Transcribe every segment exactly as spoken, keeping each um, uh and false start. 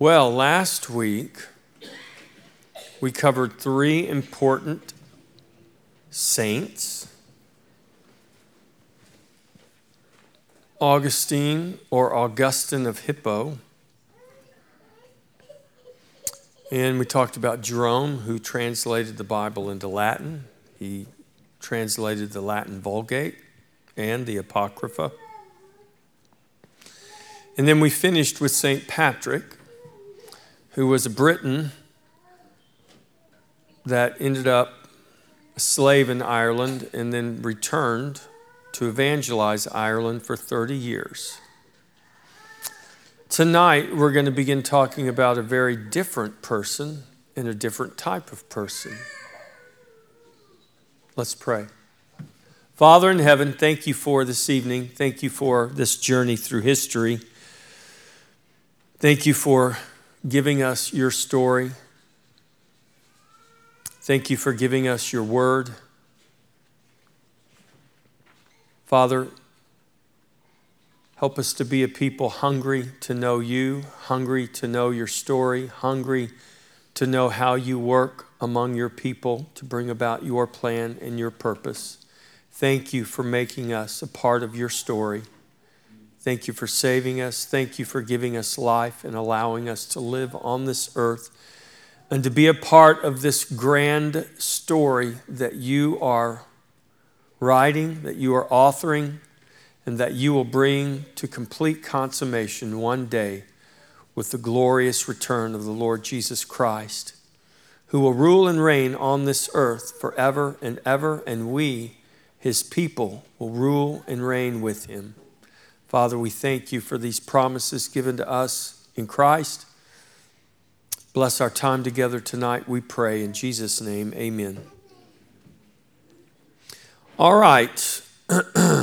Well, last week we covered three important saints: Augustine or Augustine of Hippo, and we talked about Jerome, who translated the Bible into Latin. He translated the Latin Vulgate and the Apocrypha. And then we finished with Saint Patrick, who was a Briton that ended up a slave in Ireland and then returned to evangelize Ireland for thirty years. Tonight, we're going to begin talking about a very different person and a different type of person. Let's pray. Father in heaven, thank you for this evening. Thank you for this journey through history. Thank you for giving us your story. Thank you for giving us your word. Father, help us to be a people hungry to know you, hungry to know your story, hungry to know how you work among your people to bring about your plan and your purpose. Thank you for making us a part of your story. Thank you for saving us. Thank you for giving us life and allowing us to live on this earth and to be a part of this grand story that you are writing, that you are authoring, and that you will bring to complete consummation one day with the glorious return of the Lord Jesus Christ, who will rule and reign on this earth forever and ever, and we, his people, will rule and reign with him. Father, we thank you for these promises given to us in Christ. Bless our time together tonight, we pray. In Jesus' name, amen. All right. I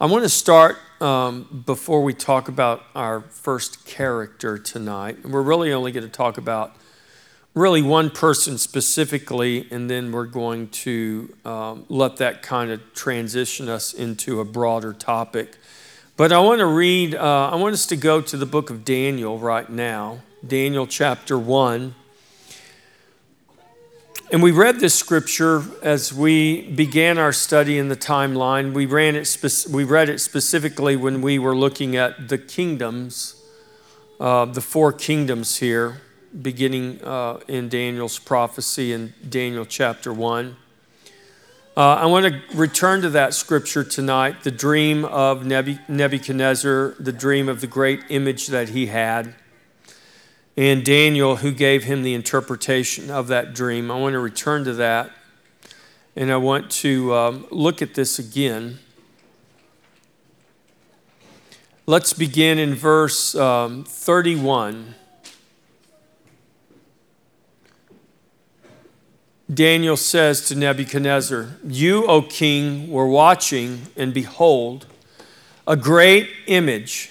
want to start um, before we talk about our first character tonight. We're really only going to talk about really one person specifically, and then we're going to um, let that kind of transition us into a broader topic. But I want to read, uh, I want us to go to the book of Daniel right now, Daniel chapter one. And we read this scripture as we began our study in the timeline. We, ran it spe- we read it specifically when we were looking at the kingdoms, uh, the four kingdoms here, beginning uh, in Daniel's prophecy in Daniel chapter one. Uh, I want to return to that scripture tonight, the dream of Nebuchadnezzar, the dream of the great image that he had, and Daniel, who gave him the interpretation of that dream. I want to return to that, and I want to um, look at this again. Let's begin in verse um, thirty-one. Daniel says to Nebuchadnezzar, "You, O king, were watching, and behold, a great image.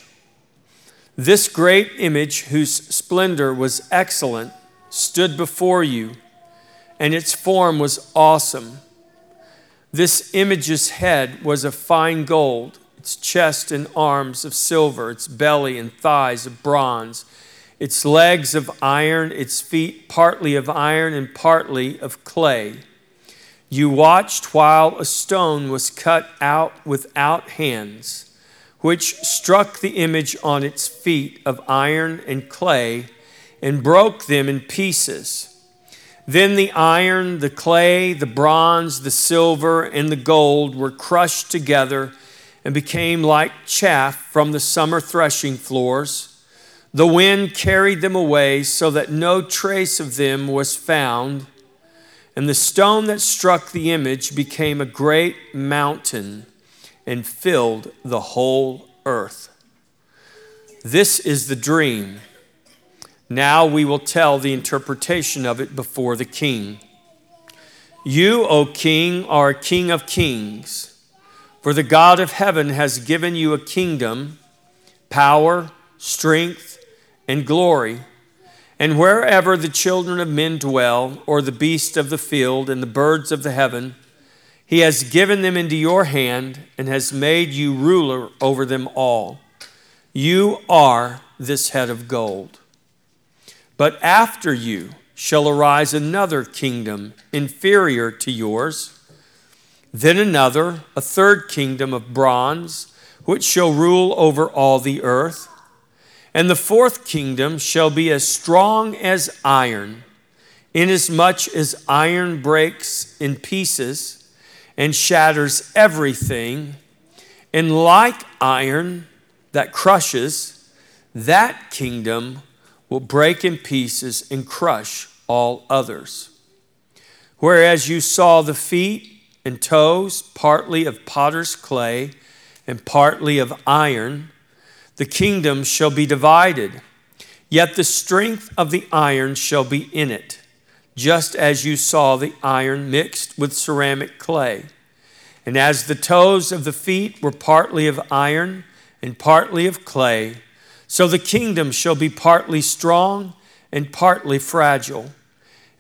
This great image, whose splendor was excellent, stood before you, and its form was awesome. This image's head was of fine gold, its chest and arms of silver, its belly and thighs of bronze, its legs of iron, its feet partly of iron and partly of clay. You watched while a stone was cut out without hands, which struck the image on its feet of iron and clay and broke them in pieces. Then the iron, the clay, the bronze, the silver, and the gold were crushed together and became like chaff from the summer threshing floors. The wind carried them away so that no trace of them was found, and the stone that struck the image became a great mountain and filled the whole earth. This is the dream. Now we will tell the interpretation of it before the king. You, O king, are king of kings, for the God of heaven has given you a kingdom, power, strength, and glory, and wherever the children of men dwell, or the beasts of the field and the birds of the heaven, he has given them into your hand and has made you ruler over them all. You are this head of gold. But after you shall arise another kingdom inferior to yours, then another, a third kingdom of bronze, which shall rule over all the earth. And the fourth kingdom shall be as strong as iron, inasmuch as iron breaks in pieces and shatters everything, and like iron that crushes, that kingdom will break in pieces and crush all others. Whereas you saw the feet and toes, partly of potter's clay and partly of iron, the kingdom shall be divided, yet the strength of the iron shall be in it, just as you saw the iron mixed with ceramic clay. And as the toes of the feet were partly of iron and partly of clay, so the kingdom shall be partly strong and partly fragile.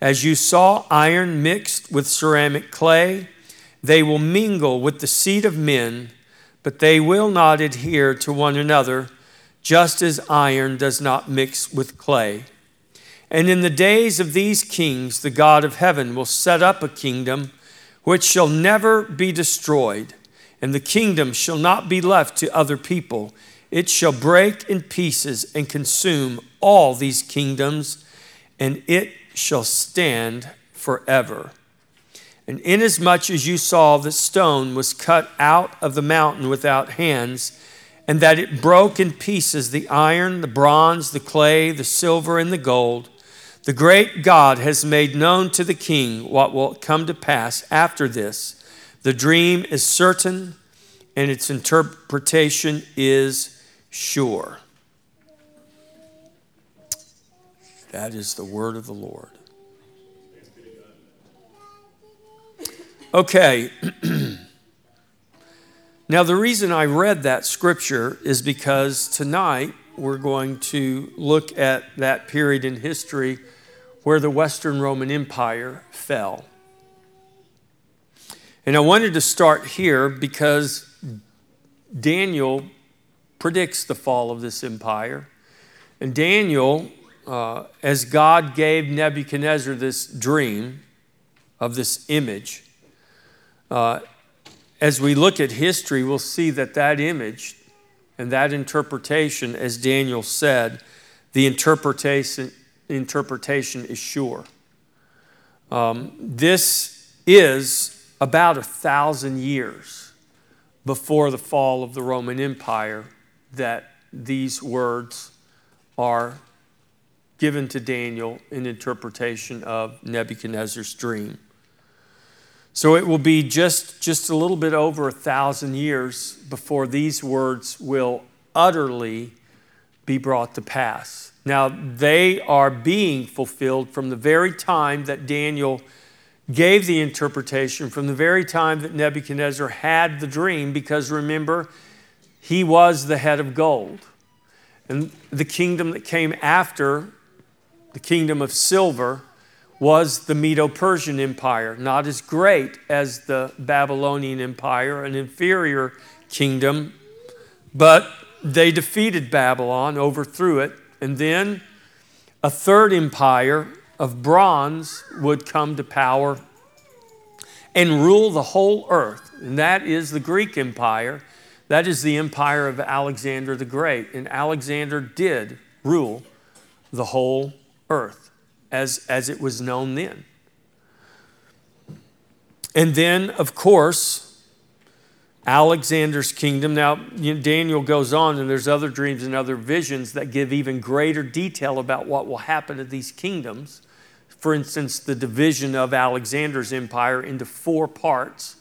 As you saw iron mixed with ceramic clay, they will mingle with the seed of men, but they will not adhere to one another, just as iron does not mix with clay. And in the days of these kings, the God of heaven will set up a kingdom which shall never be destroyed, and the kingdom shall not be left to other people. It shall break in pieces and consume all these kingdoms, and it shall stand forever. And inasmuch as you saw that stone was cut out of the mountain without hands, and that it broke in pieces the iron, the bronze, the clay, the silver, and the gold, the great God has made known to the king what will come to pass after this. The dream is certain, and its interpretation is sure. That is the word of the Lord. Okay. Now, the reason I read that scripture is because tonight we're going to look at that period in history where the Western Roman Empire fell. And I wanted to start here because Daniel predicts the fall of this empire. And Daniel, uh, as God gave Nebuchadnezzar this dream of this image, Uh, as we look at history, we'll see that that image and that interpretation, as Daniel said, the interpretation, interpretation is sure. Um, this is about a thousand years before the fall of the Roman Empire that these words are given to Daniel in interpretation of Nebuchadnezzar's dream. So it will be just, just a little bit over a thousand years before these words will utterly be brought to pass. Now, they are being fulfilled from the very time that Daniel gave the interpretation, from the very time that Nebuchadnezzar had the dream, because remember, he was the head of gold. And the kingdom that came after, the kingdom of silver, was the Medo-Persian Empire, not as great as the Babylonian Empire, an inferior kingdom, but they defeated Babylon, overthrew it, and then a third empire of bronze would come to power and rule the whole earth, and that is the Greek Empire. That is the empire of Alexander the Great, and Alexander did rule the whole earth, As, as it was known then. And then, of course, Alexander's kingdom. Now, you know, Daniel goes on, and there's other dreams and other visions that give even greater detail about what will happen to these kingdoms. For instance, the division of Alexander's empire into four parts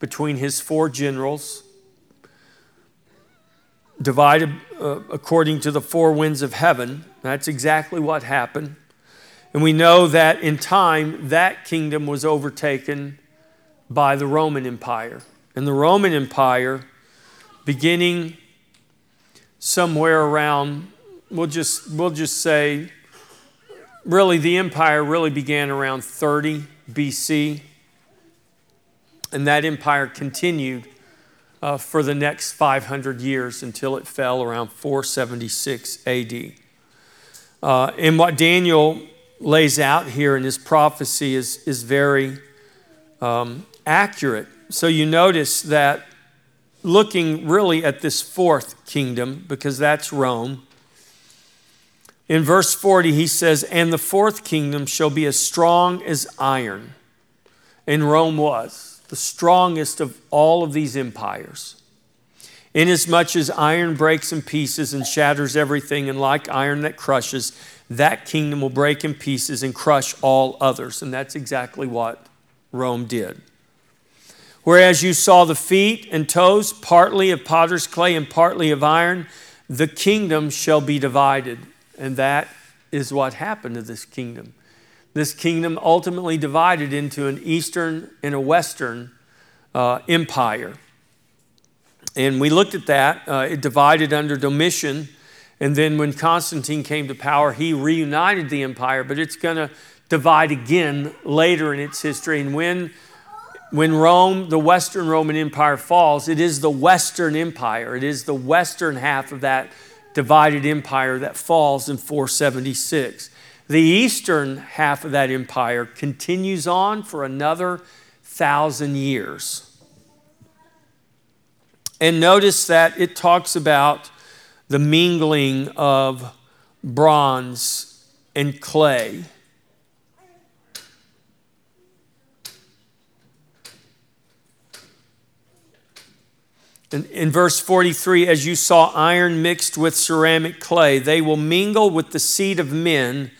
between his four generals, divided uh, according to the four winds of heaven. That's exactly what happened. And we know that in time, that kingdom was overtaken by the Roman Empire. And the Roman Empire, beginning somewhere around, we'll just, we'll just say, really, the empire really began around thirty B C. And that empire continued uh, for the next five hundred years until it fell around four seventy-six A D. Uh, and what Daniel lays out here in his prophecy is, is very um, accurate. So you notice that looking really at this fourth kingdom, because that's Rome, in verse forty, he says, and the fourth kingdom shall be as strong as iron. And Rome was the strongest of all of these empires. Inasmuch as iron breaks in pieces and shatters everything, and like iron that crushes, that kingdom will break in pieces and crush all others. And that's exactly what Rome did. Whereas you saw the feet and toes, partly of potter's clay and partly of iron, the kingdom shall be divided. And that is what happened to this kingdom. This kingdom ultimately divided into an eastern and a western uh, empire. And we looked at that. Uh, it divided under Domitian. And then when Constantine came to power, he reunited the empire. But it's going to divide again later in its history. And when, when Rome, the Western Roman Empire falls, it is the Western Empire. It is the western half of that divided empire that falls in four seventy-six. The eastern half of that empire continues on for another thousand years. And notice that it talks about the mingling of bronze and clay. In, in verse forty-three, as you saw iron mixed with ceramic clay, they will mingle with the seed of men,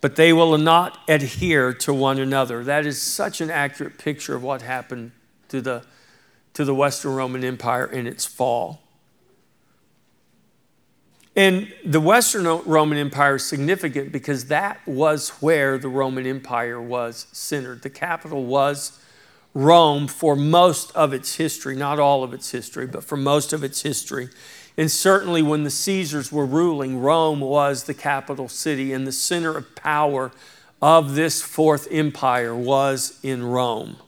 but they will not adhere to one another. That is such an accurate picture of what happened to the, to the Western Roman Empire in its fall. And the Western Roman Empire is significant because that was where the Roman Empire was centered. The capital was Rome for most of its history, not all of its history, but for most of its history. And certainly when the Caesars were ruling, Rome was the capital city, and the center of power of this fourth empire was in Rome.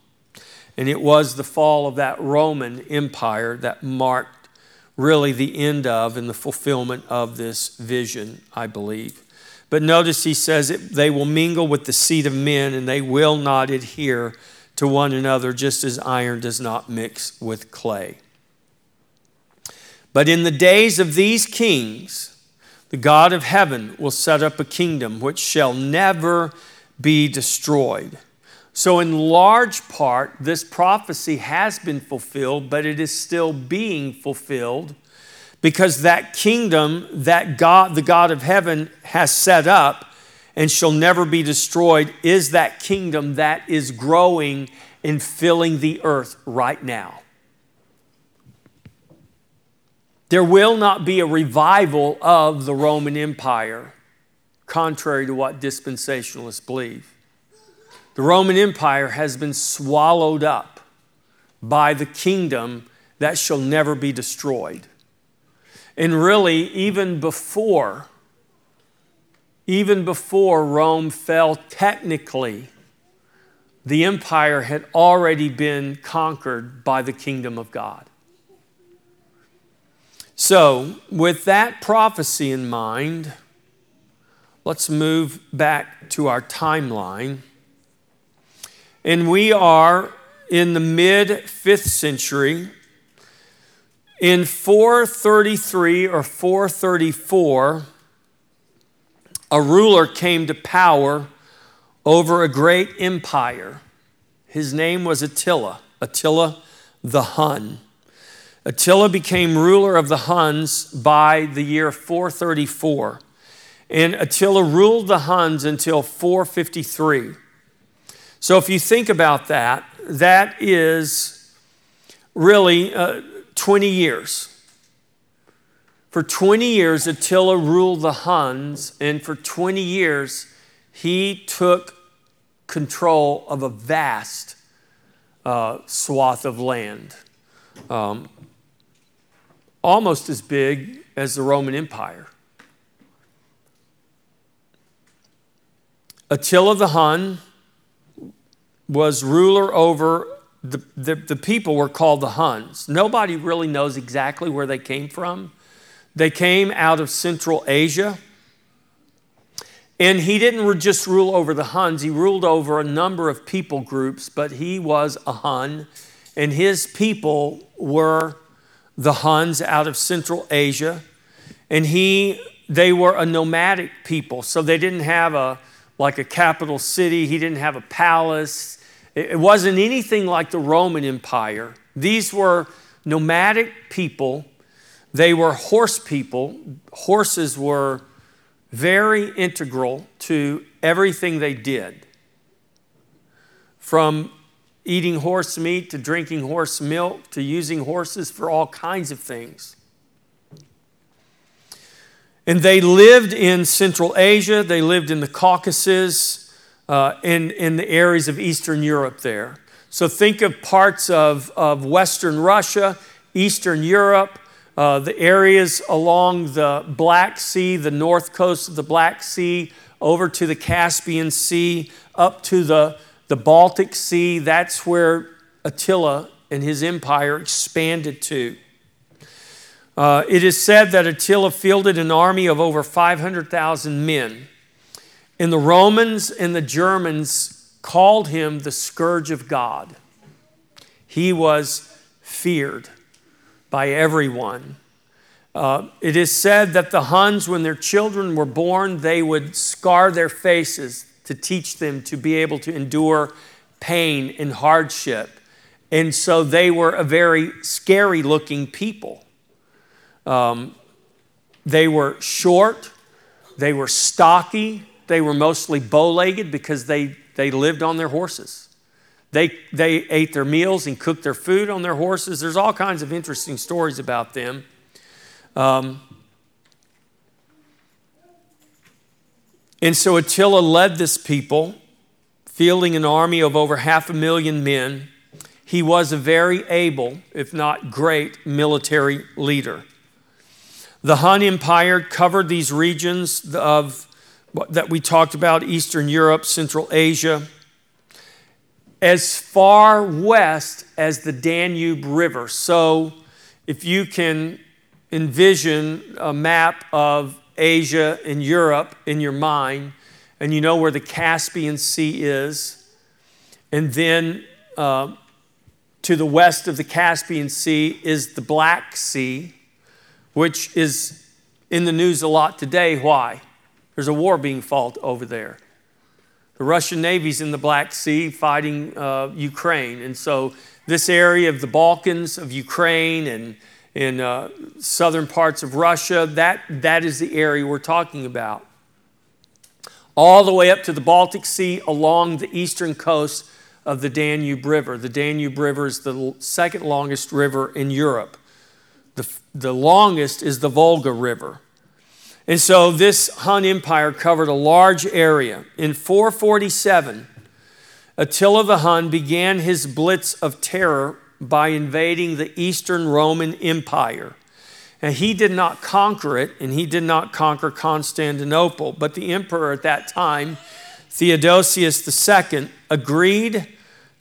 And it was the fall of that Roman Empire that marked really the end of and the fulfillment of this vision, I believe. But notice he says it, they will mingle with the seed of men, and they will not adhere to one another, just as iron does not mix with clay. But in the days of these kings, the God of heaven will set up a kingdom which shall never be destroyed. So in large part, this prophecy has been fulfilled, but it is still being fulfilled because that kingdom that God, the God of heaven, has set up and shall never be destroyed is that kingdom that is growing and filling the earth right now. There will not be a revival of the Roman Empire, contrary to what dispensationalists believe. The Roman Empire has been swallowed up by the kingdom that shall never be destroyed. And really, even before, even before Rome fell technically, the empire had already been conquered by the kingdom of God. So, with that prophecy in mind, let's move back to our timeline. And we are in the mid-fifth century. In four thirty-three or four thirty-four, a ruler came to power over a great empire. His name was Attila, Attila the Hun. Attila became ruler of the Huns by the year four thirty-four. And Attila ruled the Huns until four fifty-three. So if you think about that, that is really uh, twenty years. For twenty years, Attila ruled the Huns, and for twenty years, he took control of a vast uh, swath of land, um, almost as big as the Roman Empire. Attila the Hun was ruler over the, the, the people were called the Huns. Nobody really knows exactly where they came from. They came out of Central Asia. And he didn't just rule over the Huns. He ruled over a number of people groups, but he was a Hun. And his people were the Huns out of Central Asia. And he, they were a nomadic people. So they didn't have a, like a capital city. He didn't have a palace. It wasn't anything like the Roman Empire. These were nomadic people. They were horse people. Horses were very integral to everything they did. From eating horse meat to drinking horse milk to using horses for all kinds of things. And they lived in Central Asia. They lived in the Caucasus uh, and in the areas of Eastern Europe there. So think of parts of, of Western Russia, Eastern Europe, Uh, the areas along the Black Sea, the north coast of the Black Sea, over to the Caspian Sea, up to the, the Baltic Sea. That's where Attila and his empire expanded to. Uh, it is said that Attila fielded an army of over five hundred thousand men. And the Romans and the Germans called him the Scourge of God. He was feared by everyone. Uh, it is said that the Huns, when their children were born, they would scar their faces to teach them to be able to endure pain and hardship. And so they were a very scary looking people. Um, they were short, they were stocky, they were mostly bow-legged because they, they lived on their horses. They, they ate their meals and cooked their food on their horses. There's all kinds of interesting stories about them. Um, and so Attila led this people, fielding an army of over half a million men. He was a very able, if not great, military leader. The Hun Empire covered these regions of that we talked about, Eastern Europe, Central Asia, as far west as the Danube River. So if you can envision a map of Asia and Europe in your mind, and you know where the Caspian Sea is, and then uh, to the west of the Caspian Sea is the Black Sea, which is in the news a lot today. Why? There's a war being fought over there. The Russian Navy's in the Black Sea fighting uh, Ukraine. And so this area of the Balkans, of Ukraine and, and uh, southern parts of Russia, that, that is the area we're talking about. All the way up to the Baltic Sea along the eastern coast of the Danube River. The Danube River is the second longest river in Europe. The, the longest is the Volga River. And so this Hun Empire covered a large area. In four forty-seven, Attila the Hun began his blitz of terror by invading the Eastern Roman Empire. And he did not conquer it, and he did not conquer Constantinople. But the emperor at that time, Theodosius the Second, agreed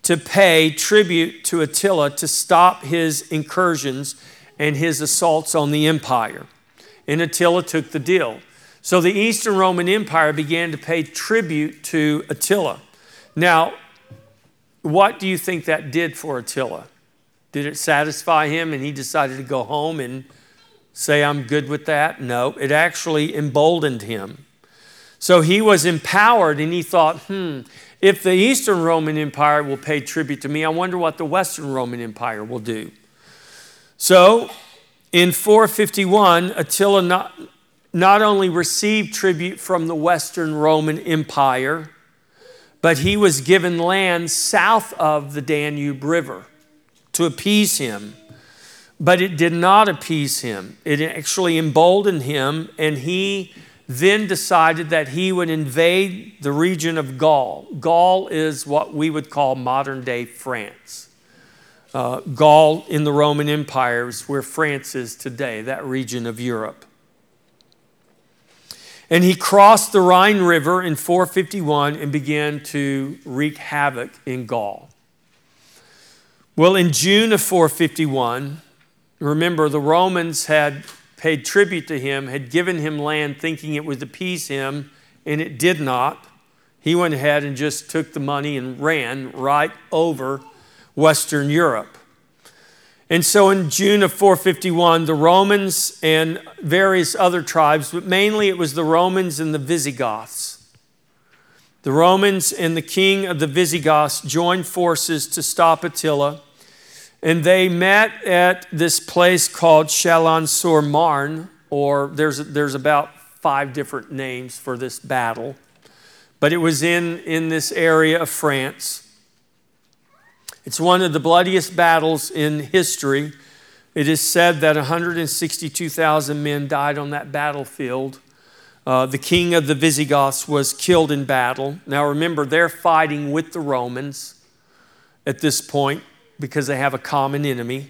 to pay tribute to Attila to stop his incursions and his assaults on the empire. And Attila took the deal. So the Eastern Roman Empire began to pay tribute to Attila. Now, what do you think that did for Attila? Did it satisfy him and he decided to go home and say, I'm good with that? No, it actually emboldened him. So he was empowered and he thought, hmm, if the Eastern Roman Empire will pay tribute to me, I wonder what the Western Roman Empire will do. So in four fifty-one, Attila not, not only received tribute from the Western Roman Empire, but he was given land south of the Danube River to appease him. But it did not appease him. It actually emboldened him, and he then decided that he would invade the region of Gaul. Gaul is what we would call modern-day France. Uh, Gaul in the Roman Empire is where France is today, that region of Europe. And he crossed the Rhine River in four fifty-one and began to wreak havoc in Gaul. Well, in June of four fifty-one, remember the Romans had paid tribute to him, had given him land thinking it would appease him, and it did not. He went ahead and just took the money and ran right over Western Europe. And so in June of four fifty-one, the Romans and various other tribes, but mainly it was the Romans and the Visigoths. The Romans and the king of the Visigoths joined forces to stop Attila, and they met at this place called Chalons-sur-Marne, or there's, there's about five different names for this battle, but it was in, in this area of France. It's one of the bloodiest battles in history. It is said that one hundred sixty-two thousand men died on that battlefield. Uh, the king of the Visigoths was killed in battle. Now remember, they're fighting with the Romans at this point because they have a common enemy.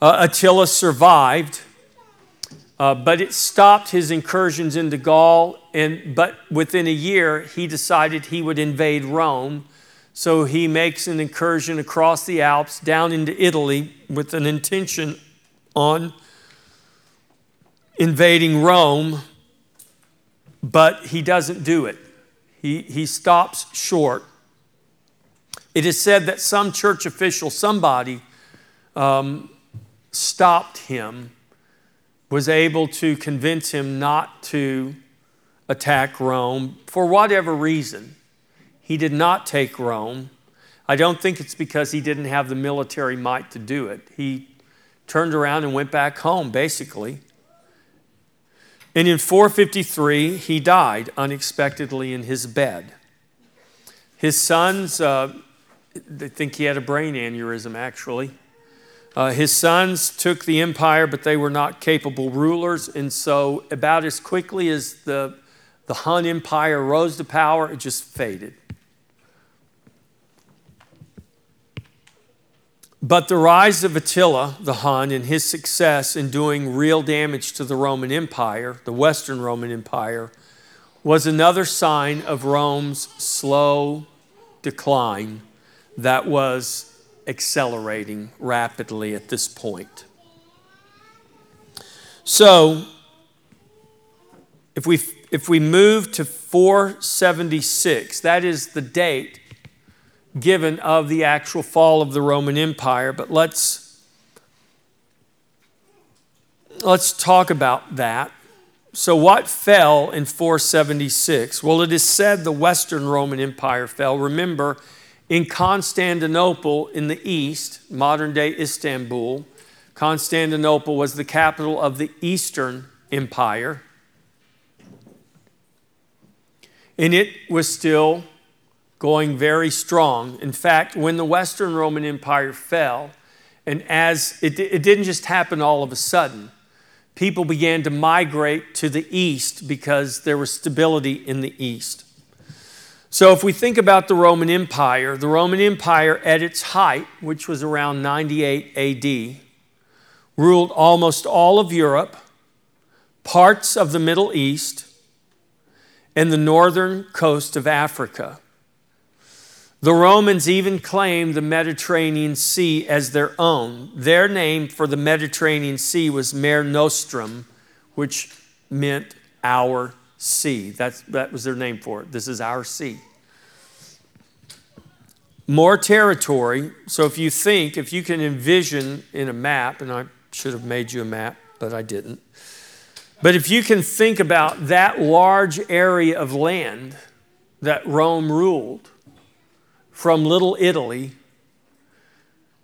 Uh, Attila survived, uh, but it stopped his incursions into Gaul. And but within a year, he decided he would invade Rome. So he makes an incursion across the Alps down into Italy with an intention on invading Rome, but he doesn't do it. He, he stops short. It is said that some church official, somebody, um, stopped him, was able to convince him not to attack Rome for whatever reason. He did not take Rome. I don't think it's because he didn't have the military might to do it. He turned around and went back home, basically. And in four fifty-three, he died unexpectedly in his bed. His sons, uh, they think he had a brain aneurysm, actually. Uh, his sons took the empire, but they were not capable rulers. And so about as quickly as the, the Hun Empire rose to power, it just faded. But the rise of Attila the Hun and his success in doing real damage to the Roman Empire, the Western Roman Empire, was another sign of Rome's slow decline that was accelerating rapidly at this point. So, if we if we move to four seventy-six, that is the date given of the actual fall of the Roman Empire, but let's, let's talk about that. So what fell in four seventy-six? Well, it is said the Western Roman Empire fell. Remember, in Constantinople in the east, modern-day Istanbul, Constantinople was the capital of the Eastern Empire, and it was still going very strong. In fact, when the Western Roman Empire fell, and as it, it didn't just happen all of a sudden, people began to migrate to the east because there was stability in the east. So if we think about the Roman Empire, the Roman Empire at its height, which was around ninety-eight A D, ruled almost all of Europe, parts of the Middle East, and the northern coast of Africa. The Romans even claimed the Mediterranean Sea as their own. Their name for the Mediterranean Sea was Mare Nostrum, which meant our sea. That's, that was their name for it. This is our sea. More territory. So if you think, if you can envision in a map, and I should have made you a map, but I didn't. But if you can think about that large area of land that Rome ruled, from Little Italy,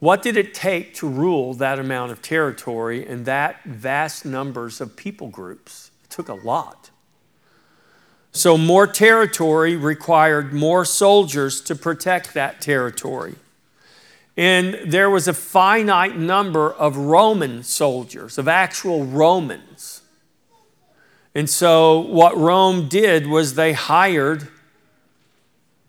what did it take to rule that amount of territory and that vast numbers of people groups? It took a lot. So more territory required more soldiers to protect that territory. And there was a finite number of Roman soldiers, of actual Romans. And so what Rome did was they hired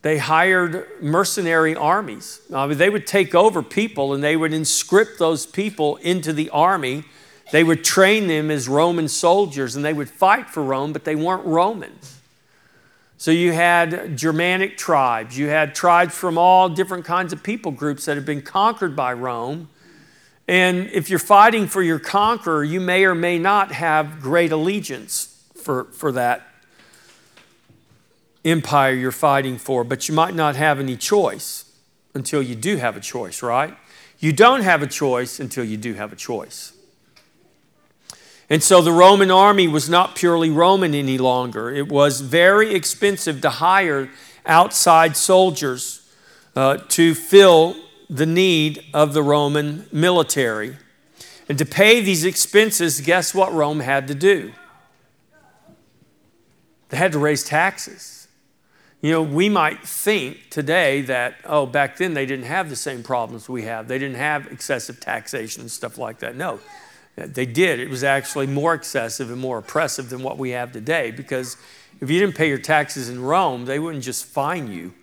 They hired mercenary armies. I mean, they would take over people and they would inscript those people into the army. They would train them as Roman soldiers and they would fight for Rome, but they weren't Romans. So you had Germanic tribes. You had tribes from all different kinds of people groups that had been conquered by Rome. And if you're fighting for your conqueror, you may or may not have great allegiance for, for that empire you're fighting for. But you might not have any choice until you do have a choice, right? You don't have a choice until you do have a choice. And so the Roman army was not purely Roman any longer. It was very expensive to hire outside soldiers uh, to fill the need of the Roman military. And to pay these expenses, guess what Rome had to do? They had to raise taxes. You know, we might think today that, oh, back then they didn't have the same problems we have. They didn't have excessive taxation and stuff like that. No. They did. It was actually more excessive and more oppressive than what we have today, because if you didn't pay your taxes in Rome, they wouldn't just fine you.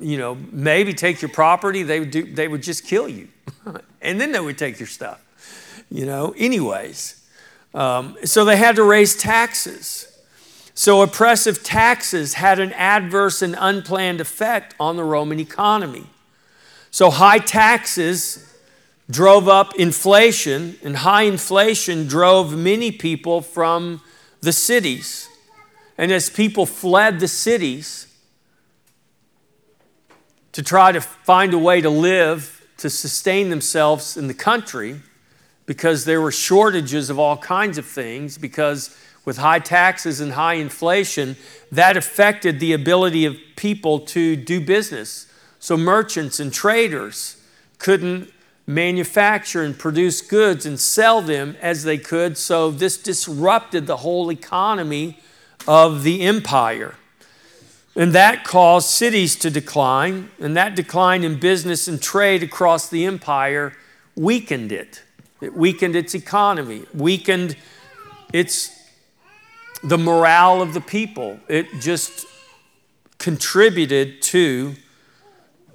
You know, maybe take your property. They would do, they would just kill you. And then they would take your stuff. You know, anyways. Um, so they had to raise taxes. So oppressive taxes had an adverse and unplanned effect on the Roman economy. So high taxes drove up inflation, and high inflation drove many people from the cities. And as people fled the cities to try to find a way to live, to sustain themselves in the country, because there were shortages of all kinds of things, because with high taxes and high inflation, that affected the ability of people to do business. So merchants and traders couldn't manufacture and produce goods and sell them as they could. So this disrupted the whole economy of the empire. And that caused cities to decline. And that decline in business and trade across the empire weakened it. It weakened its economy, weakened its the morale of the people. It just contributed to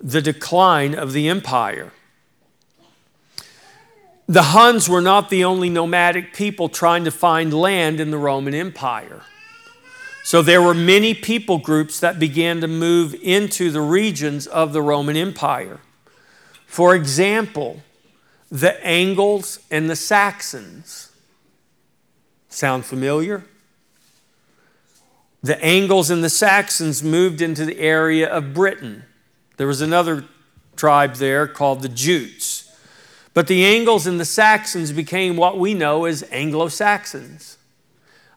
the decline of the empire. The Huns were not the only nomadic people trying to find land in the Roman Empire. So there were many people groups that began to move into the regions of the Roman Empire. For example, the Angles and the Saxons. Sound familiar? The Angles and the Saxons moved into the area of Britain. There was another tribe there called the Jutes. But the Angles and the Saxons became what we know as Anglo-Saxons.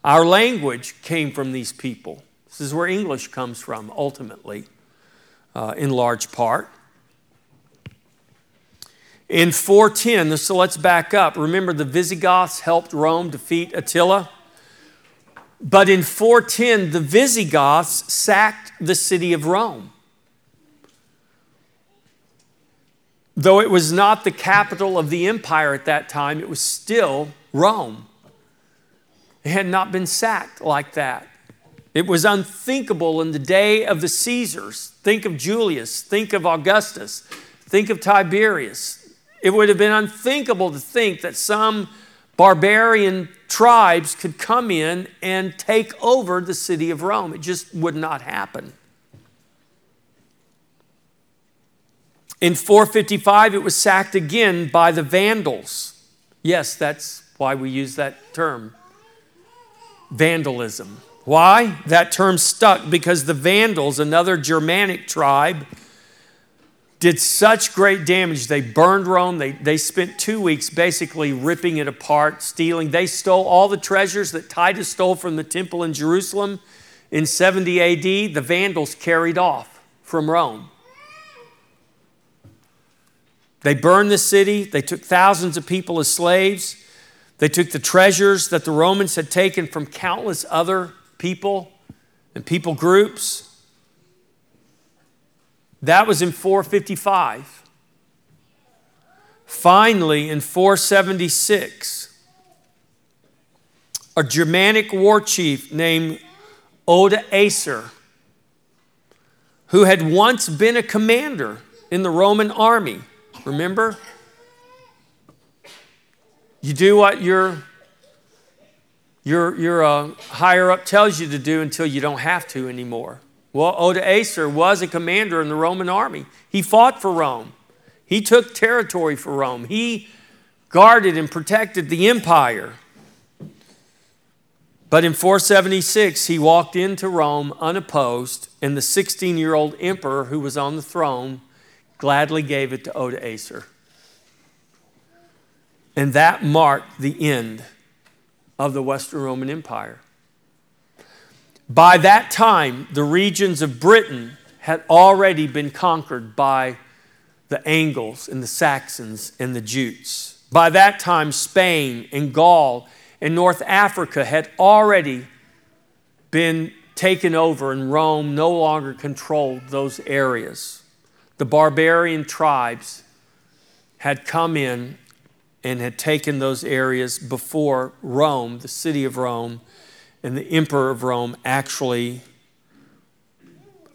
Our language came from these people. This is where English comes from, ultimately, uh, in large part. In four ten, so let's back up. Remember, the Visigoths helped Rome defeat Attila. But in four ten, the Visigoths sacked the city of Rome. Though it was not the capital of the empire at that time, it was still Rome. It had not been sacked like that. It was unthinkable in the day of the Caesars. Think of Julius. Think of Augustus. Think of Tiberius. It would have been unthinkable to think that some barbarian tribes could come in and take over the city of Rome. It just would not happen. In four fifty-five, it was sacked again by the Vandals. Yes, that's why we use that term, vandalism. Why? That term stuck because the Vandals, another Germanic tribe, did such great damage. They burned Rome. They, they spent two weeks basically ripping it apart, stealing. They stole all the treasures that Titus stole from the temple in Jerusalem in seventy A D. The Vandals carried off from Rome. They burned the city. They took thousands of people as slaves. They took the treasures that the Romans had taken from countless other people and people groups. That was in four fifty-five. Finally, in four seventy-six, a Germanic war chief named Odoacer, who had once been a commander in the Roman army. Remember? You do what your your, your uh, higher up tells you to do until you don't have to anymore. Well, Odoacer was a commander in the Roman army. He fought for Rome. He took territory for Rome. He guarded and protected the empire. But in four seventy-six, he walked into Rome unopposed, and the sixteen-year-old emperor who was on the throne gladly gave it to Odoacer. And that marked the end of the Western Roman Empire. By that time, the regions of Britain had already been conquered by the Angles and the Saxons and the Jutes. By that time, Spain and Gaul and North Africa had already been taken over, and Rome no longer controlled those areas. The barbarian tribes had come in and had taken those areas before Rome, the city of Rome, and the emperor of Rome actually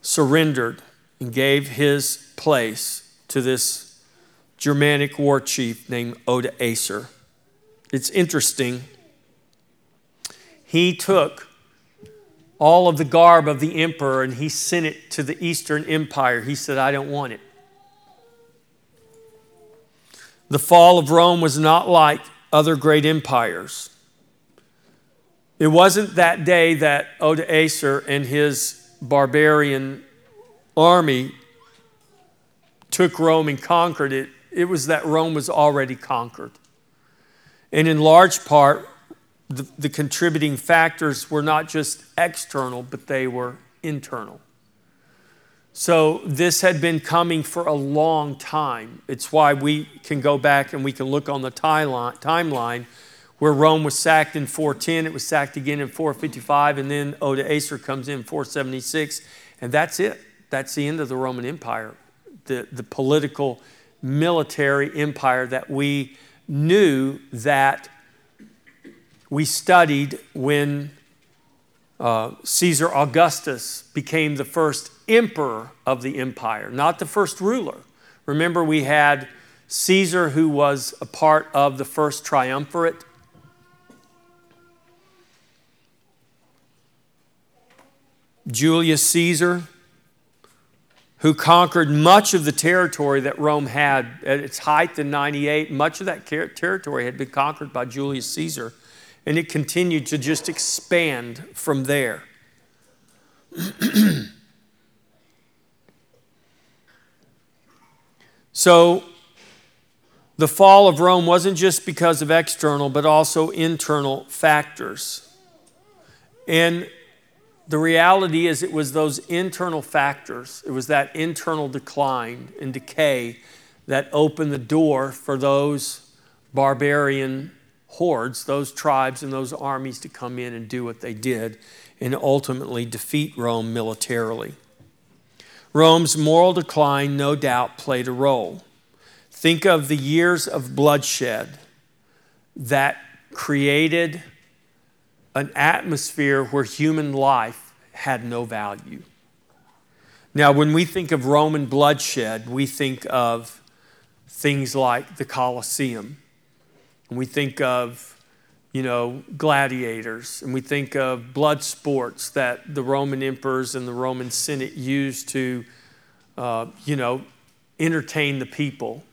surrendered and gave his place to this Germanic war chief named Odoacer. It's interesting. He took all of the garb of the emperor and he sent it to the Eastern Empire. He said, I don't want it. The fall of Rome was not like other great empires. It wasn't that day that Odoacer and his barbarian army took Rome and conquered it. It was that Rome was already conquered. And in large part, The, the contributing factors were not just external, but they were internal. So this had been coming for a long time. It's why we can go back and we can look on the timeline, timeline where Rome was sacked in four ten, it was sacked again in four fifty-five, and then Odoacer comes in four seventy-six, and that's it. That's the end of the Roman Empire, the, the political, military empire that we knew that we studied when uh, Caesar Augustus became the first emperor of the empire, not the first ruler. Remember, we had Caesar, who was a part of the first triumvirate. Julius Caesar, who conquered much of the territory that Rome had at its height in ninety-eight. Much of that territory had been conquered by Julius Caesar. And it continued to just expand from there. So the fall of Rome wasn't just because of external, but also internal factors. And the reality is it was those internal factors, it was that internal decline and decay that opened the door for those barbarian hordes, those tribes and those armies to come in and do what they did and ultimately defeat Rome militarily. Rome's moral decline, no doubt, played a role. Think of the years of bloodshed that created an atmosphere where human life had no value. Now, when we think of Roman bloodshed, we think of things like the Colosseum. And we think of, you know, gladiators, and we think of blood sports that the Roman emperors and the Roman Senate used to, uh, you know, entertain the people,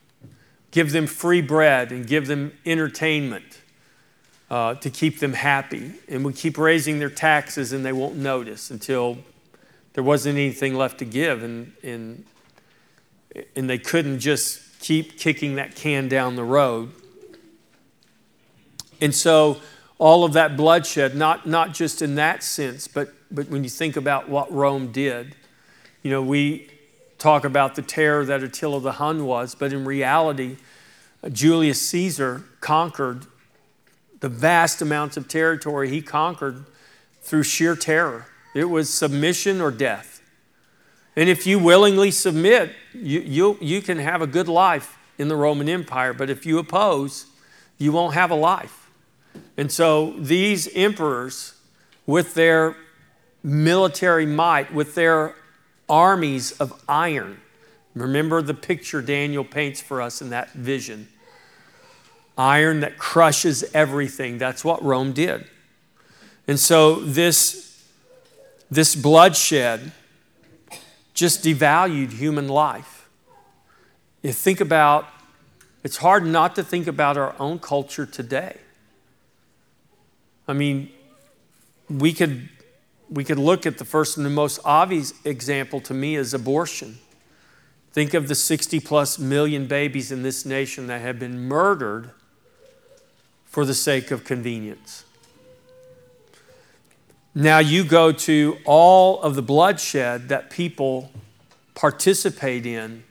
give them free bread and give them entertainment uh, to keep them happy. And we keep raising their taxes and they won't notice until there wasn't anything left to give, and, and, and they couldn't just keep kicking that can down the road. And so all of that bloodshed, not, not just in that sense, but, but when you think about what Rome did, you know, we talk about the terror that Attila the Hun was, but in reality, Julius Caesar conquered the vast amounts of territory he conquered through sheer terror. It was submission or death. And if you willingly submit, you, you, you can have a good life in the Roman Empire, but if you oppose, you won't have a life. And so these emperors, with their military might, with their armies of iron, remember the picture Daniel paints for us in that vision. Iron that crushes everything. That's what Rome did. And so this, this bloodshed just devalued human life. You think about, it's hard not to think about our own culture today. I mean, we could we could look at the first and the most obvious example to me is abortion. Think of the sixty plus million babies in this nation that have been murdered for the sake of convenience. Now you go to all of the bloodshed that people participate in.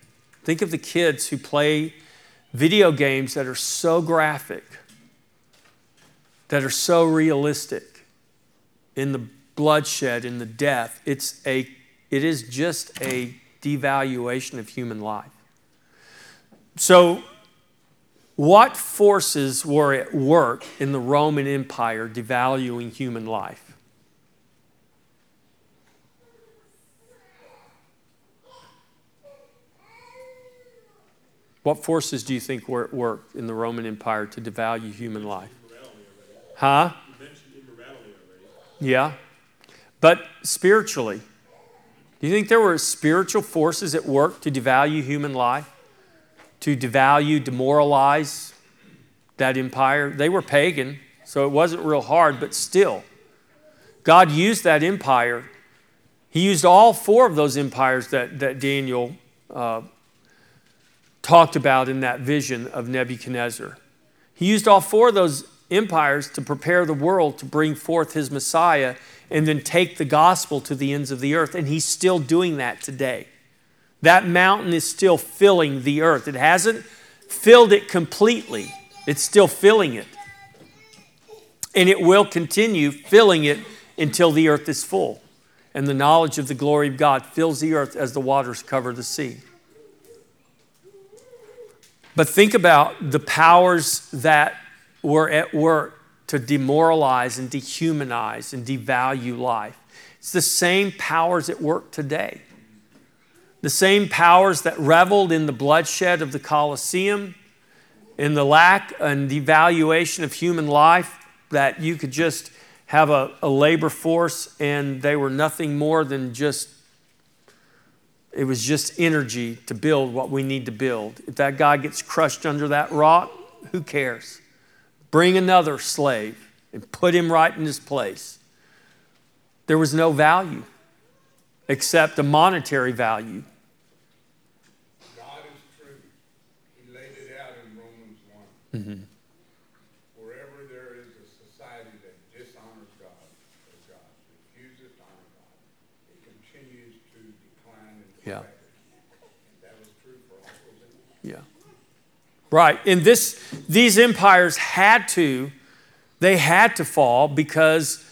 Think of the kids who play video games that are so graphic, that are so realistic in the bloodshed, in the death. It's a, it is just a devaluation of human life. So what forces were at work in the Roman Empire devaluing human life? What forces do you think were at work in the Roman Empire to devalue human life? Huh? You mentioned immorality already. Yeah. But spiritually, do you think there were spiritual forces at work to devalue human life, to devalue, demoralize that empire? They were pagan, so it wasn't real hard, but still, God used that empire. He used all four of those empires that, that Daniel uh, talked about in that vision of Nebuchadnezzar. He used all four of those empires to prepare the world to bring forth his Messiah and then take the gospel to the ends of the earth. And he's still doing that today. That mountain is still filling the earth. It hasn't filled it completely. It's still filling it. And it will continue filling it until the earth is full. And the knowledge of the glory of God fills the earth as the waters cover the sea. But think about the powers that were at work to demoralize and dehumanize and devalue life. It's the same powers at work today. The same powers that reveled in the bloodshed of the Colosseum, in the lack and devaluation of human life, that you could just have a, a labor force and they were nothing more than just, it was just energy to build what we need to build. If that guy gets crushed under that rock, who cares? Bring another slave and put him right in his place. There was no value except a monetary value. God is true. He laid it out in Romans one. Mm-hmm. Wherever there is a society that dishonors God, or God refuses to honor God, it continues to decline and decay. Yeah. And that was true for all those individuals. Yeah. Right, and this, these empires had to, they had to fall because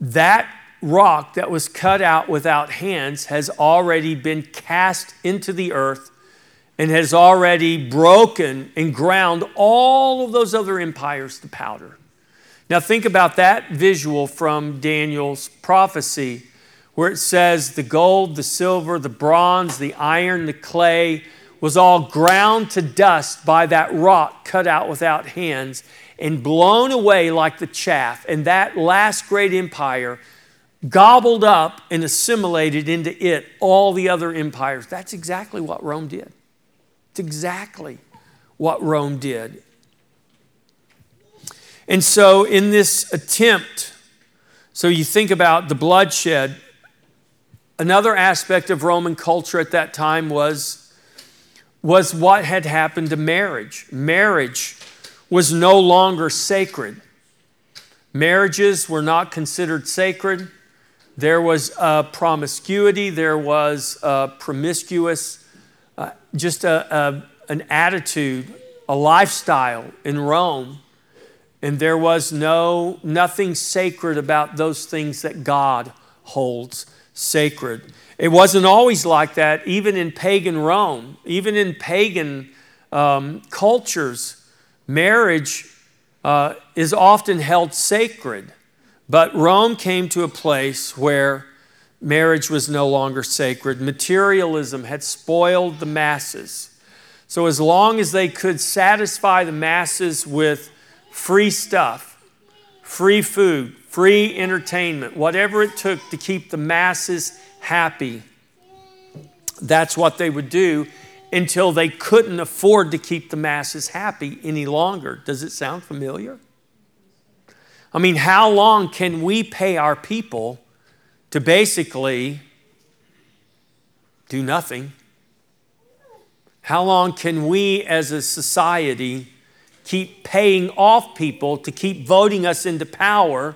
that rock that was cut out without hands has already been cast into the earth and has already broken and ground all of those other empires to powder. Now think about that visual from Daniel's prophecy where it says the gold, the silver, the bronze, the iron, the clay, was all ground to dust by that rock cut out without hands and blown away like the chaff. And that last great empire gobbled up and assimilated into it all the other empires. That's exactly what Rome did. It's exactly what Rome did. And so in this attempt, so you think about the bloodshed, another aspect of Roman culture at that time was was what had happened to marriage. Marriage was no longer sacred. Marriages were not considered sacred. There was uh, promiscuity. There was uh, promiscuous, uh, just a, a, an attitude, a lifestyle in Rome. And there was no nothing sacred about those things that God holds sacred. It wasn't always like that, even in pagan Rome, even in pagan um, cultures. Marriage uh, is often held sacred, but Rome came to a place where marriage was no longer sacred. Materialism had spoiled the masses. So as long as they could satisfy the masses with free stuff, free food, free entertainment, whatever it took to keep the masses happy. That's what they would do until they couldn't afford to keep the masses happy any longer. Does it sound familiar? I mean, how long can we pay our people to basically do nothing? How long can we as a society keep paying off people to keep voting us into power?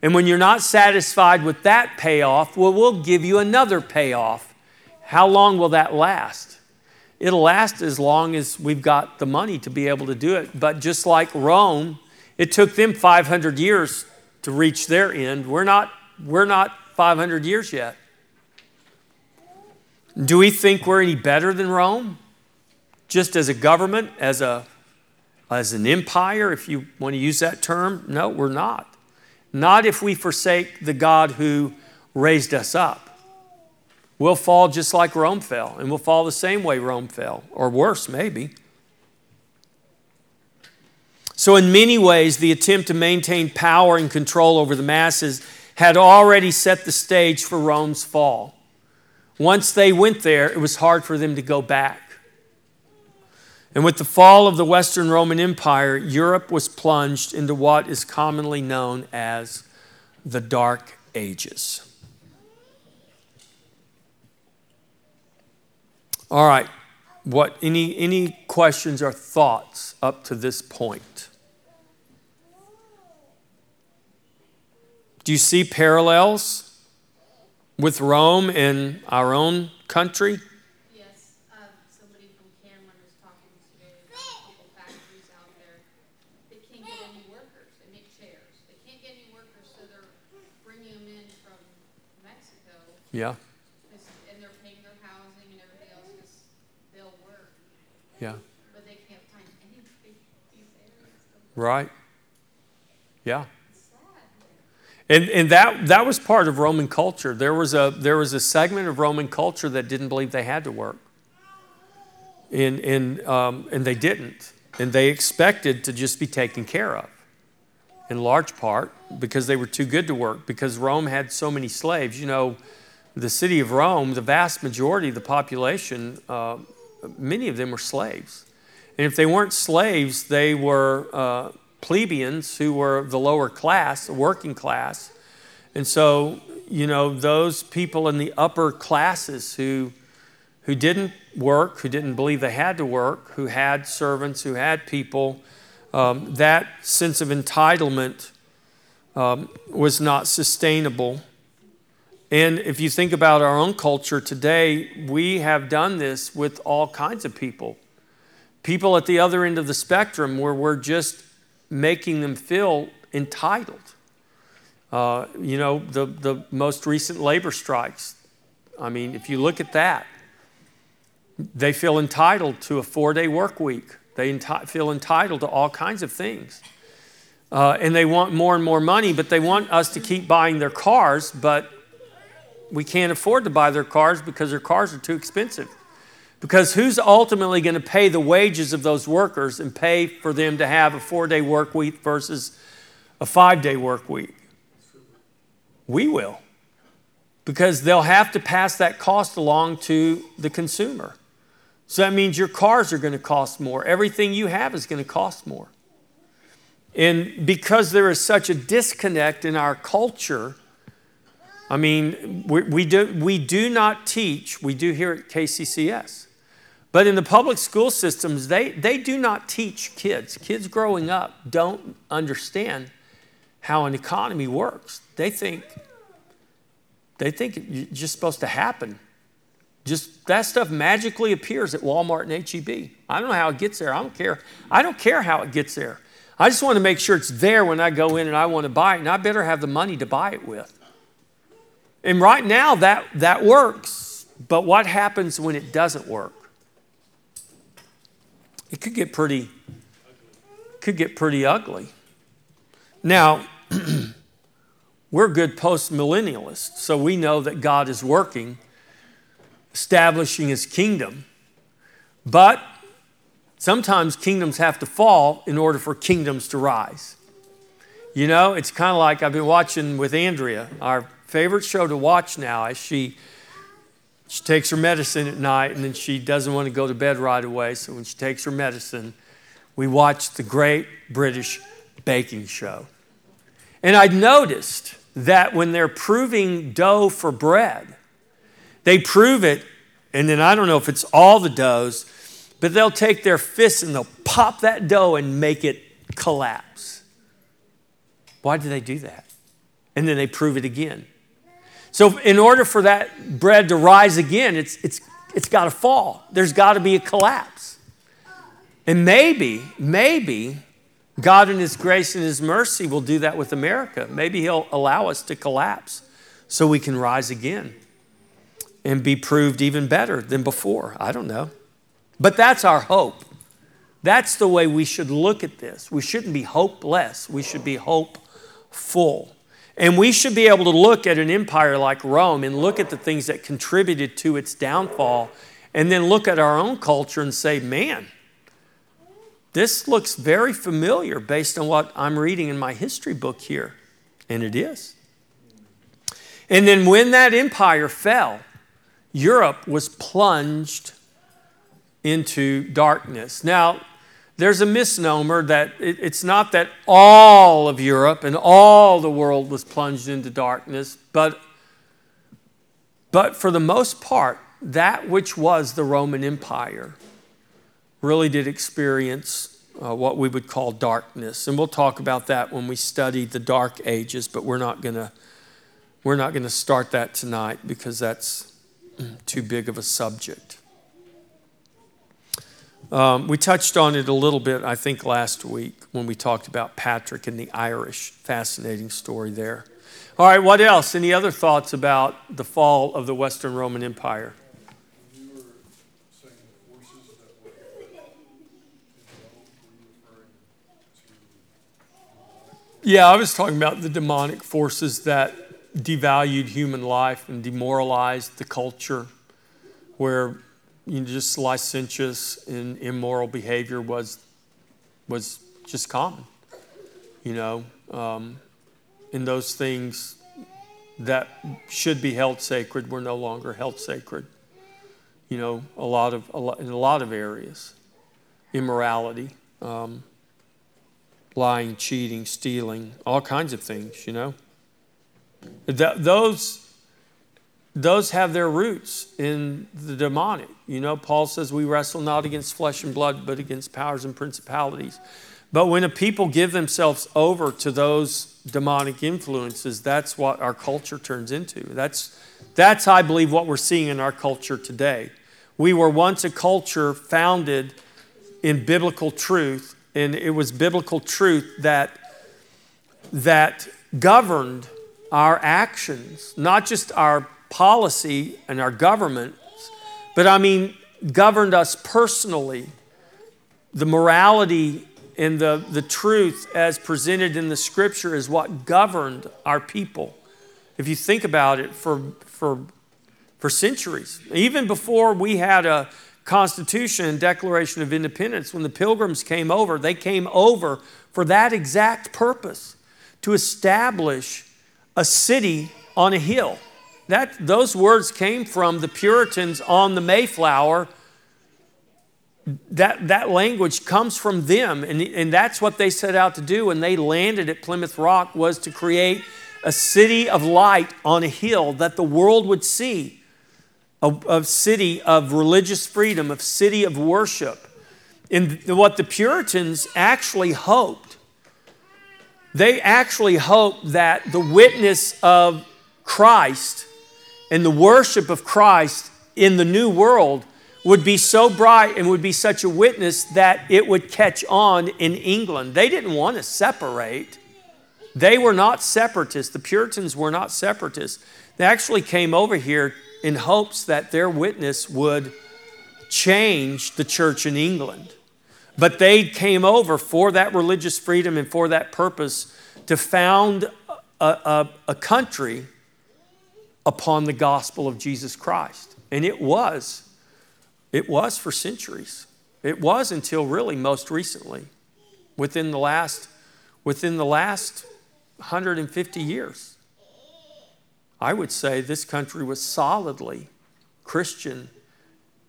And when you're not satisfied with that payoff, well, we'll give you another payoff. How long will that last? It'll last as long as we've got the money to be able to do it. But just like Rome, it took them five hundred years to reach their end. We're not, we're not five hundred years yet. Do we think we're any better than Rome? Just as a government, as a, as an empire, if you want to use that term? No, we're not. Not if we forsake the God who raised us up. We'll fall just like Rome fell, and we'll fall the same way Rome fell, or worse, maybe. So in many ways, the attempt to maintain power and control over the masses had already set the stage for Rome's fall. Once they went there, it was hard for them to go back. And with the fall of the Western Roman Empire, Europe was plunged into what is commonly known as the Dark Ages. All right, what any any questions or thoughts up to this point? Do you see parallels with Rome and our own country? Yes. Um, somebody from Cameron was talking today about a couple factories out there. They can't get any workers. They make chairs. They can't get any workers, so they're bringing them in from Mexico. Yeah. And they're paying their housing and everything else because they'll work. Yeah. But they can't find anybody these areas. Right. Yeah. And, and that, that was part of Roman culture. There was, a, there was a segment of Roman culture that didn't believe they had to work. And, and, um, and they didn't. And they expected to just be taken care of, in large part, because they were too good to work, because Rome had so many slaves. You know, the city of Rome, the vast majority of the population, uh, many of them were slaves. And if they weren't slaves, they were... Uh, plebeians who were the lower class, the working class. And so, you know, those people in the upper classes who who didn't work, who didn't believe they had to work, who had servants, who had people, um, that sense of entitlement um, was not sustainable. And if you think about our own culture today, we have done this with all kinds of people. People at the other end of the spectrum where we're just making them feel entitled. Uh, you know, the, the most recent labor strikes. I mean, if you look at that, they feel entitled to a four-day work week. They enti- feel entitled to all kinds of things. Uh, and they want more and more money, but they want us to keep buying their cars, but we can't afford to buy their cars because their cars are too expensive. Because who's ultimately going to pay the wages of those workers and pay for them to have a four-day work week versus a five-day work week? We will. Because they'll have to pass that cost along to the consumer. So that means your cars are going to cost more. Everything you have is going to cost more. And because there is such a disconnect in our culture, I mean, we, we, do, we do not teach, we do here at K C C S, but in the public school systems, they, they do not teach kids. Kids growing up don't understand how an economy works. They think, they think it's just supposed to happen. Just that stuff magically appears at Walmart and H E B. I don't know how it gets there. I don't care. I don't care how it gets there. I just want to make sure it's there when I go in and I want to buy it, and I better have the money to buy it with. And right now, that, that works. But what happens when it doesn't work? It could get pretty, could get pretty ugly. Now, we're good post-millennialists, so we know that God is working, establishing His kingdom. But sometimes kingdoms have to fall in order for kingdoms to rise. You know, it's kind of like I've been watching with Andrea, our favorite show to watch now, as she she takes her medicine at night, and then she doesn't want to go to bed right away. So when she takes her medicine, we watch the Great British Baking Show. And I'd noticed that when they're proving dough for bread, they prove it, and then I don't know if it's all the doughs, but they'll take their fists and they'll pop that dough and make it collapse. Why do they do that? And then they prove it again. So in order for that bread to rise again, it's it's it's got to fall. There's got to be a collapse. And maybe, maybe God in his grace and his mercy will do that with America. Maybe he'll allow us to collapse so we can rise again and be proved even better than before. I don't know. But that's our hope. That's the way we should look at this. We shouldn't be hopeless. We should be hopeful. And we should be able to look at an empire like Rome and look at the things that contributed to its downfall and then look at our own culture and say, man, this looks very familiar based on what I'm reading in my history book here. And it is. And then when that empire fell, Europe was plunged into darkness. Now, there's a misnomer that it, it's not that all of Europe and all the world was plunged into darkness, but, but for the most part, that which was the Roman Empire really did experience uh, what we would call darkness. And we'll talk about that when we study the Dark Ages, but we're not gonna, we're not gonna start that tonight because that's too big of a subject. Um, we touched on it a little bit, I think, last week when we talked about Patrick and the Irish. Fascinating story there. All right, what else? Any other thoughts about the fall of the Western Roman Empire? You were saying the forces that were involved. Yeah, I was talking about the demonic forces that devalued human life and demoralized the culture where you know, just licentious and immoral behavior was was just common, you know. Um, and those things that should be held sacred were no longer held sacred. You know, a lot of a lot, in a lot of areas, immorality, um, lying, cheating, stealing, all kinds of things. You know, Th- those. Those have their roots in the demonic. You know, Paul says we wrestle not against flesh and blood, but against powers and principalities. But when a people give themselves over to those demonic influences, that's what our culture turns into. That's, that's I believe, what we're seeing in our culture today. We were once a culture founded in biblical truth, and it was biblical truth that, that governed our actions, not just our policy and our governments, but I mean, governed us personally. The morality and the, the truth as presented in the scripture is what governed our people. If you think about it, for, for, for centuries, even before we had a Constitution and Declaration of Independence, when the Pilgrims came over, they came over for that exact purpose, to establish a city on a hill. That, those words came from the Puritans on the Mayflower. That, that language comes from them, and, and that's what they set out to do when they landed at Plymouth Rock, was to create a city of light on a hill that the world would see, a, a city of religious freedom, a city of worship. And what the Puritans actually hoped, they actually hoped that the witness of Christ and the worship of Christ in the new world would be so bright and would be such a witness that it would catch on in England. They didn't want to separate. They were not separatists. The Puritans were not separatists. They actually came over here in hopes that their witness would change the church in England. But they came over for that religious freedom and for that purpose to found a, a, a country upon the gospel of Jesus Christ. And it was, it was for centuries. It was until really most recently, within the last, within the last one hundred fifty years. I would say this country was solidly Christian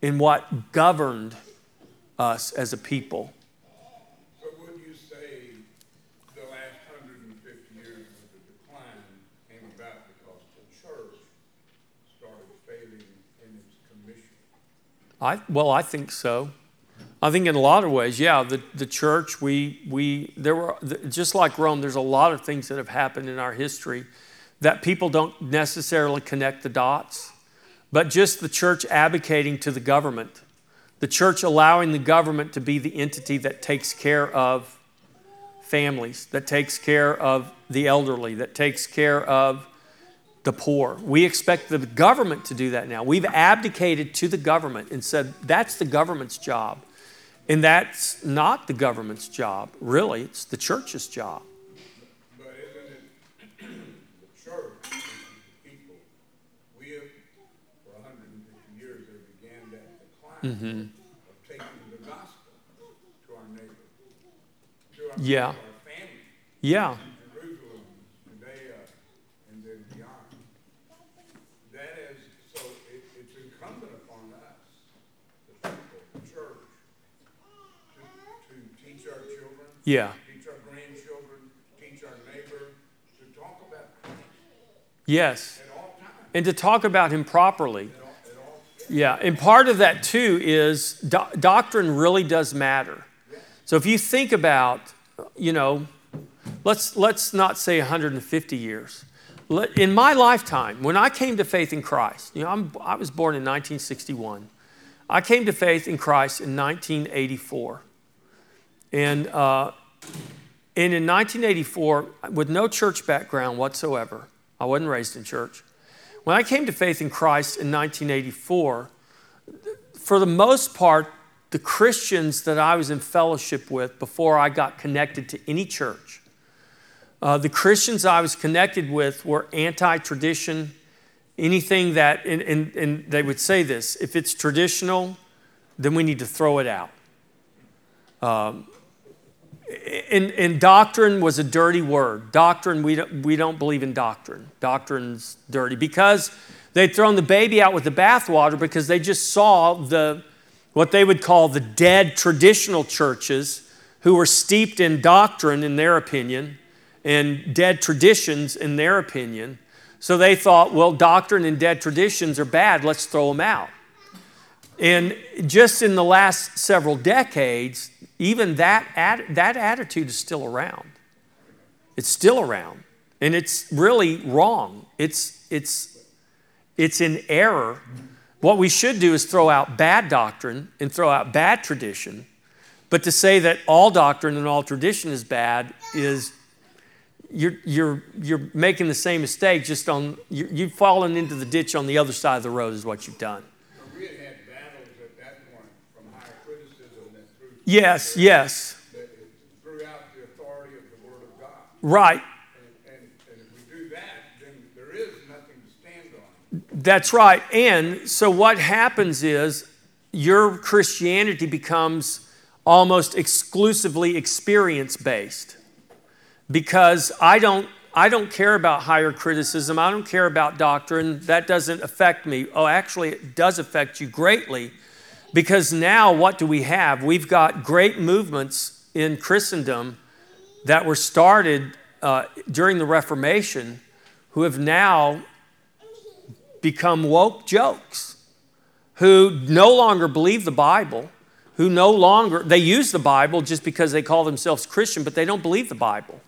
in what governed us as a people. So would you say the last one hundred fifty years of the decline came about because the church started failing in its commission? I, well, I think so. I think in a lot of ways, yeah, the, the church, we, we there were, just like Rome, there's a lot of things that have happened in our history that people don't necessarily connect the dots, but just the church abdicating to the government, the church allowing the government to be the entity that takes care of families, that takes care of the elderly, that takes care of the poor. We expect the government to do that now. We've abdicated to the government and said, that's the government's job. And that's not the government's job, really. It's the church's job. But isn't it the church, the people, we have, for one hundred fifty years, they began that decline mm-hmm. of taking the gospel to our neighbor, to our, yeah. people, our family, yeah. to Jerusalem, Judea, and then beyond. That is, so it, it's incumbent upon us, the people, the church, teach our children, yeah. teach our grandchildren, teach our neighbor to talk about Christ. Yes. At all times. And to talk about him properly. At all, at all, yeah. yeah. And part of that too is do- doctrine really does matter. Yeah. So if you think about, you know, let's let's not say one hundred fifty years. Let, in my lifetime, when I came to faith in Christ, you know, I'm, I was born in nineteen sixty-one. I came to faith in Christ in nineteen eighty-four. And, uh, and in nineteen eighty-four, with no church background whatsoever, I wasn't raised in church. When I came to faith in Christ in nineteen eighty-four, for the most part, the Christians that I was in fellowship with before I got connected to any church, uh, the Christians I was connected with were anti-tradition, anything that, and, and, and they would say this, if it's traditional, then we need to throw it out. Um, and, and doctrine was a dirty word. Doctrine, we don't, we don't believe in doctrine. Doctrine's dirty because they'd thrown the baby out with the bathwater because they just saw the what they would call the dead traditional churches who were steeped in doctrine, in their opinion, and dead traditions, in their opinion. So they thought, well, doctrine and dead traditions are bad. Let's throw them out. And just in the last several decades, even that ad, that attitude is still around. It's still around, and it's really wrong. It's it's it's in error. What we should do is throw out bad doctrine and throw out bad tradition. But to say that all doctrine and all tradition is bad is you're you're you're making the same mistake. Just on you, you've fallen into the ditch on the other side of the road is what you've done. Yes, yes. Throughout the authority of the Word of God. Right. And, and, and if we do that, then there is nothing to stand on. That's right. And so what happens is your Christianity becomes almost exclusively experience-based because I don't, I don't care about higher criticism. I don't care about doctrine. That doesn't affect me. Oh, actually, it does affect you greatly. Because now what do we have? We've got great movements in Christendom that were started uh, during the Reformation who have now become woke jokes, who no longer believe the Bible, who no longer, they use the Bible just because they call themselves Christian, but they don't believe the Bible.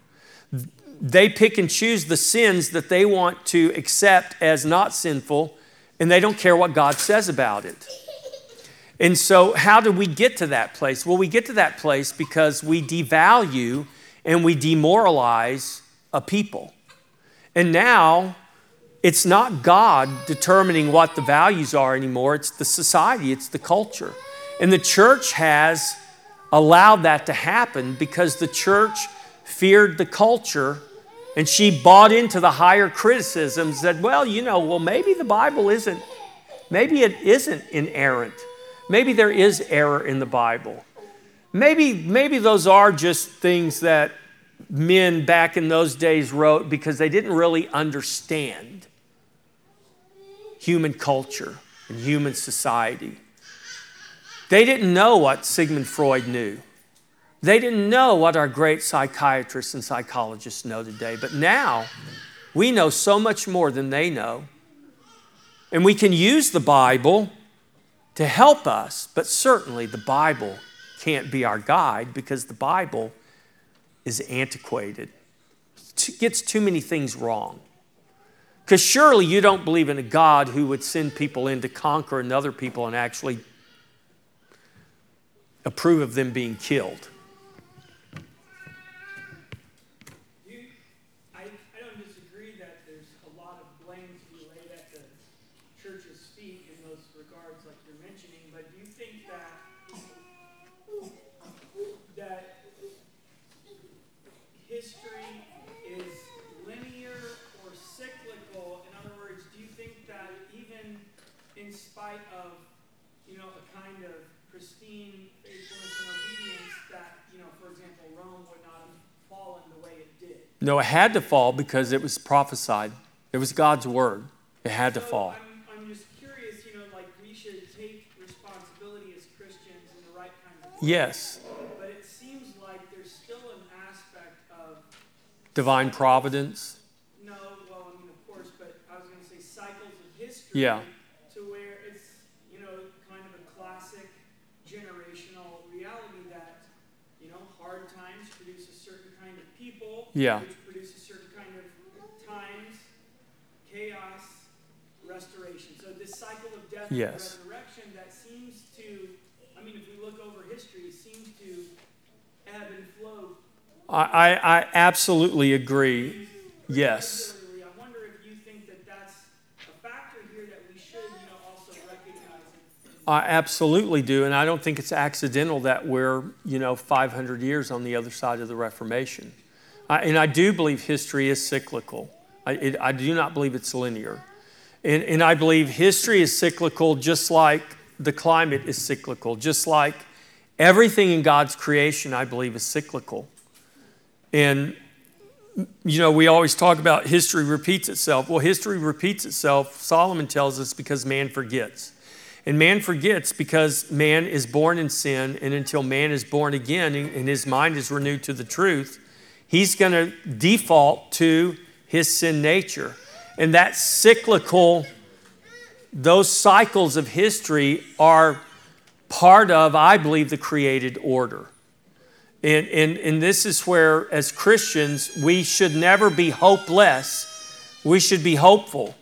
They pick and choose the sins that they want to accept as not sinful, and they don't care what God says about it. And so how do we get to that place? Well, we get to that place because we devalue and we demoralize a people. And now it's not God determining what the values are anymore. It's the society. It's the culture. And the church has allowed that to happen because the church feared the culture and she bought into the higher criticisms that, well, you know, well, maybe the Bible isn't, maybe it isn't inerrant. Maybe there is error in the Bible. Maybe, maybe those are just things that men back in those days wrote because they didn't really understand human culture and human society. They didn't know what Sigmund Freud knew. They didn't know what our great psychiatrists and psychologists know today. But now we know so much more than they know. And we can use the Bible to help us, but certainly the Bible can't be our guide because the Bible is antiquated. It gets too many things wrong. Because surely you don't believe in a God who would send people in to conquer another people and actually approve of them being killed. You, I, I don't disagree that there's a lot of blames you laid at the church's feet in those regards, like you're mentioning, but do you think that that history is linear or cyclical? In other words, do you think that even in spite of, you know, a kind of pristine faithfulness and obedience that, you know, for example, Rome would not have fallen the way it did? No, it had to fall because it was prophesied. It was God's word. It had so to fall. I'm, I'm just curious, you know, like we should take responsibility as Christians in the right kind of way. Yes. But it seems like there's still an aspect of divine providence. No, well, I mean, of course, but I was going to say cycles of history. Yeah. Yeah. Which produces certain kind of times, chaos, restoration. So this cycle of death yes. and resurrection that seems to, I mean, if we look over history, it seems to ebb and flow. I, I, I absolutely agree. Yes. I wonder if you think that that's a factor here that we should, you know, also recognize. I absolutely do, and I don't think it's accidental that we're, you know, five hundred years on the other side of the Reformation. I, and I do believe history is cyclical. I, it, I do not believe it's linear. And, and I believe history is cyclical just like the climate is cyclical, just like everything in God's creation, I believe, is cyclical. And, you know, we always talk about history repeats itself. Well, history repeats itself, Solomon tells us, because man forgets. And man forgets because man is born in sin, and until man is born again and, and his mind is renewed to the truth, he's going to default to his sin nature. And that cyclical, those cycles of history are part of, I believe, the created order. And, and, and this is where, as Christians, we should never be hopeless. We should be hopeful.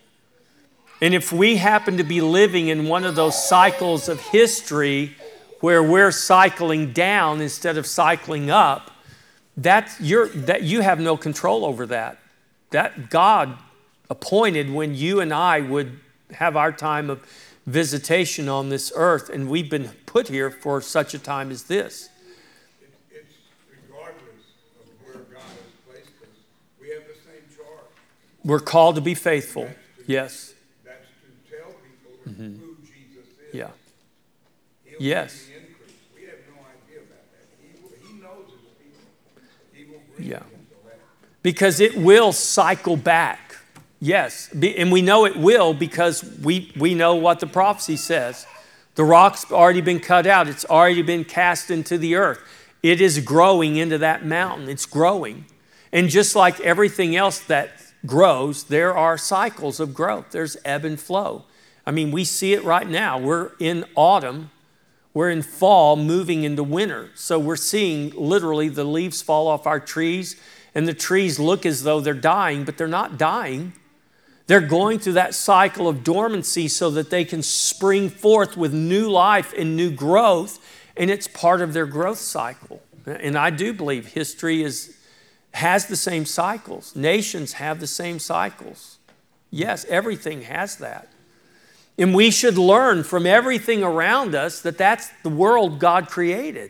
And if we happen to be living in one of those cycles of history where we're cycling down instead of cycling up, That's your, that you have no control over that. That God appointed when you and I would have our time of visitation on this earth, and we've been put here for such a time as this. It, it's regardless of where God has placed us, we have the same charge. We're called to be faithful. That's to, yes. That's to tell people mm-hmm. who Jesus is. Yeah. He'll yes. Yeah, because it will cycle back. Yes, and we know it will because we, we know what the prophecy says. The rock's already been cut out. It's already been cast into the earth. It is growing into that mountain. It's growing. And just like everything else that grows, there are cycles of growth. There's ebb and flow. I mean, we see it right now. We're in autumn. We're in fall, moving into winter. So we're seeing literally the leaves fall off our trees, and the trees look as though they're dying, but they're not dying. They're going through that cycle of dormancy so that they can spring forth with new life and new growth, and it's part of their growth cycle. And I do believe history is, has the same cycles. Nations have the same cycles. Yes, everything has that. And we should learn from everything around us that that's the world God created.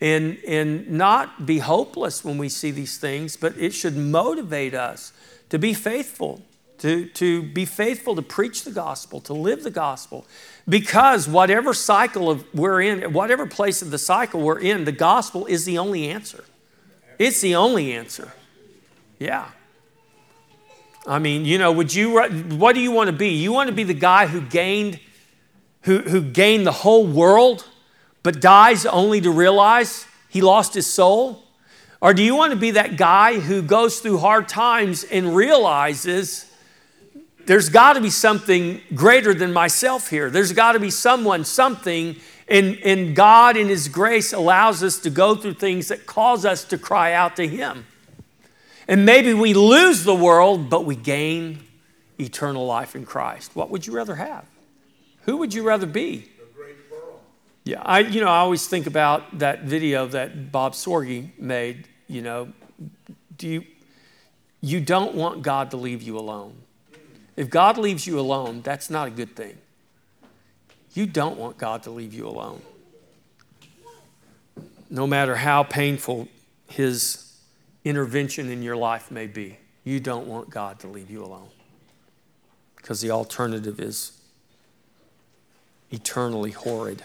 And, and not be hopeless when we see these things, but it should motivate us to be faithful, to, to be faithful to preach the gospel, to live the gospel. Because whatever cycle of we're in, whatever place of the cycle we're in, the gospel is the only answer. It's the only answer. Yeah. I mean, you know, would you? What do you want to be? You want to be the guy who gained, who, who gained the whole world, but dies only to realize he lost his soul? Or do you want to be that guy who goes through hard times and realizes there's got to be something greater than myself here. There's got to be someone, something, and, and God in his grace allows us to go through things that cause us to cry out to him. And maybe we lose the world, but we gain eternal life in Christ. What would you rather have? Who would you rather be? The great world. Yeah, I, you know, I always think about that video that Bob Sorge made. You know, do you, you don't want God to leave you alone. If God leaves you alone, that's not a good thing. You don't want God to leave you alone. No matter how painful his intervention in your life may be, you don't want God to leave you alone, because the alternative is eternally horrid.